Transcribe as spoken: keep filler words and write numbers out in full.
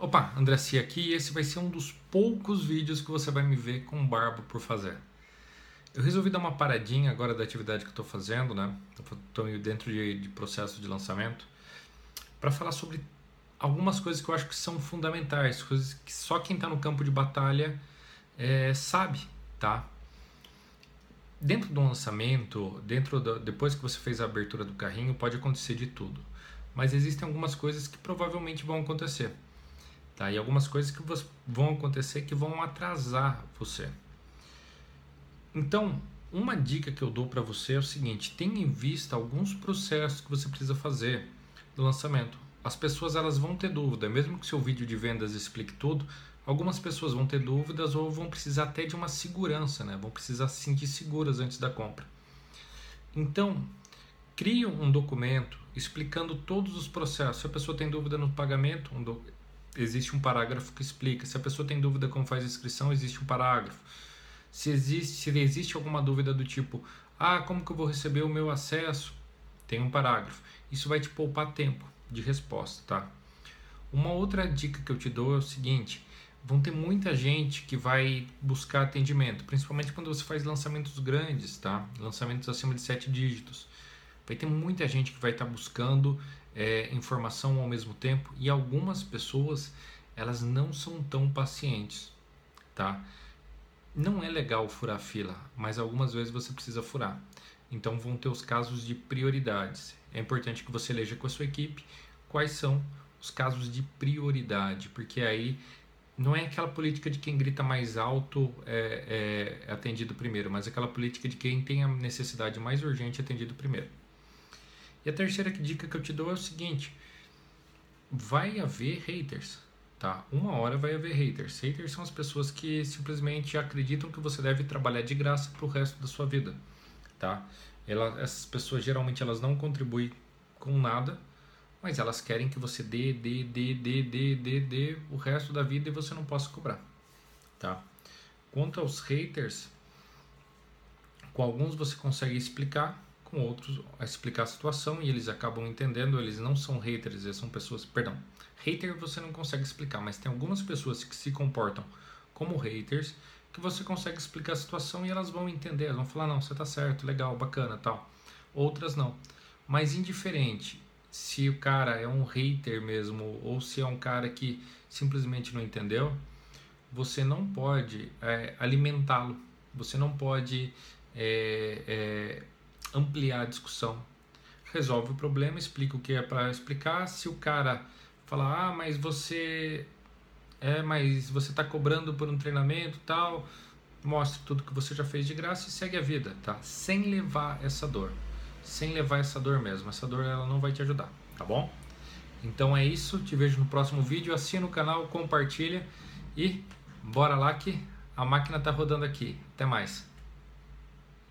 Opa, André C aqui, e esse vai ser um dos poucos vídeos que você vai me ver com barba por fazer. Eu resolvi dar uma paradinha agora da atividade que eu estou fazendo, né? Estou dentro de, de processo de lançamento, para falar sobre algumas coisas que eu acho que são fundamentais, coisas que só quem está no campo de batalha é, sabe, tá? Dentro do lançamento, dentro do, depois que você fez a abertura do carrinho, pode acontecer de tudo. Mas existem algumas coisas que provavelmente vão acontecer. Tá, e algumas coisas que vão acontecer que vão atrasar você. Então, uma dica que eu dou para você é o seguinte: tenha em vista alguns processos que você precisa fazer do lançamento. As pessoas elas vão ter dúvida, mesmo que seu vídeo de vendas explique tudo, algumas pessoas vão ter dúvidas ou vão precisar até de uma segurança, né? Vão precisar se sentir seguras antes da compra. Então, crie um documento explicando todos os processos. Se a pessoa tem dúvida no pagamento, um documento. Existe um parágrafo que explica. Se a pessoa tem dúvida como faz a inscrição, existe um parágrafo. Se existe, se existe alguma dúvida do tipo, ah, como que eu vou receber o meu acesso? Tem um parágrafo. Isso vai te poupar tempo de resposta, tá? Uma outra dica que eu te dou é o seguinte: vão ter muita gente que vai buscar atendimento, principalmente quando você faz lançamentos grandes, tá? Lançamentos acima de sete dígitos. Vai ter muita gente que vai estar buscando é, informação ao mesmo tempo, e algumas pessoas elas não são tão pacientes, tá? Não é legal furar fila, mas algumas vezes você precisa furar. Então vão ter os casos de prioridades. É importante que você leia com a sua equipe quais são os casos de prioridade, porque aí não é aquela política de quem grita mais alto é, é atendido primeiro, mas aquela política de quem tem a necessidade mais urgente atendido primeiro. E a terceira dica que eu te dou é o seguinte: vai haver haters, tá? Uma hora vai haver haters. Haters são as pessoas que simplesmente acreditam que você deve trabalhar de graça pro resto da sua vida, tá? Ela, essas pessoas geralmente elas não contribuem com nada, mas elas querem que você dê, dê, dê, dê, dê, dê, dê o resto da vida e você não possa cobrar, tá? Quanto aos haters, com alguns você consegue explicar, com outros a explicar a situação e eles acabam entendendo. Eles não são haters, eles são pessoas, perdão, hater você não consegue explicar, mas tem algumas pessoas que se comportam como haters que você consegue explicar a situação e elas vão entender, elas vão falar, não, você tá certo, legal, bacana, tal. Outras não, mas indiferente se o cara é um hater mesmo ou se é um cara que simplesmente não entendeu, você não pode é, alimentá-lo, você não pode é, é, ampliar a discussão. Resolve o problema, explica o que é para explicar. Se o cara falar, ah, mas você é, mas você está cobrando por um treinamento, tal, mostra tudo que você já fez de graça e segue a vida, tá? Sem levar essa dor, sem levar essa dor mesmo. Essa dor ela não vai te ajudar, tá bom? Então é isso. Te vejo no próximo vídeo. Assina o canal, compartilha e bora lá que a máquina tá rodando aqui. Até mais.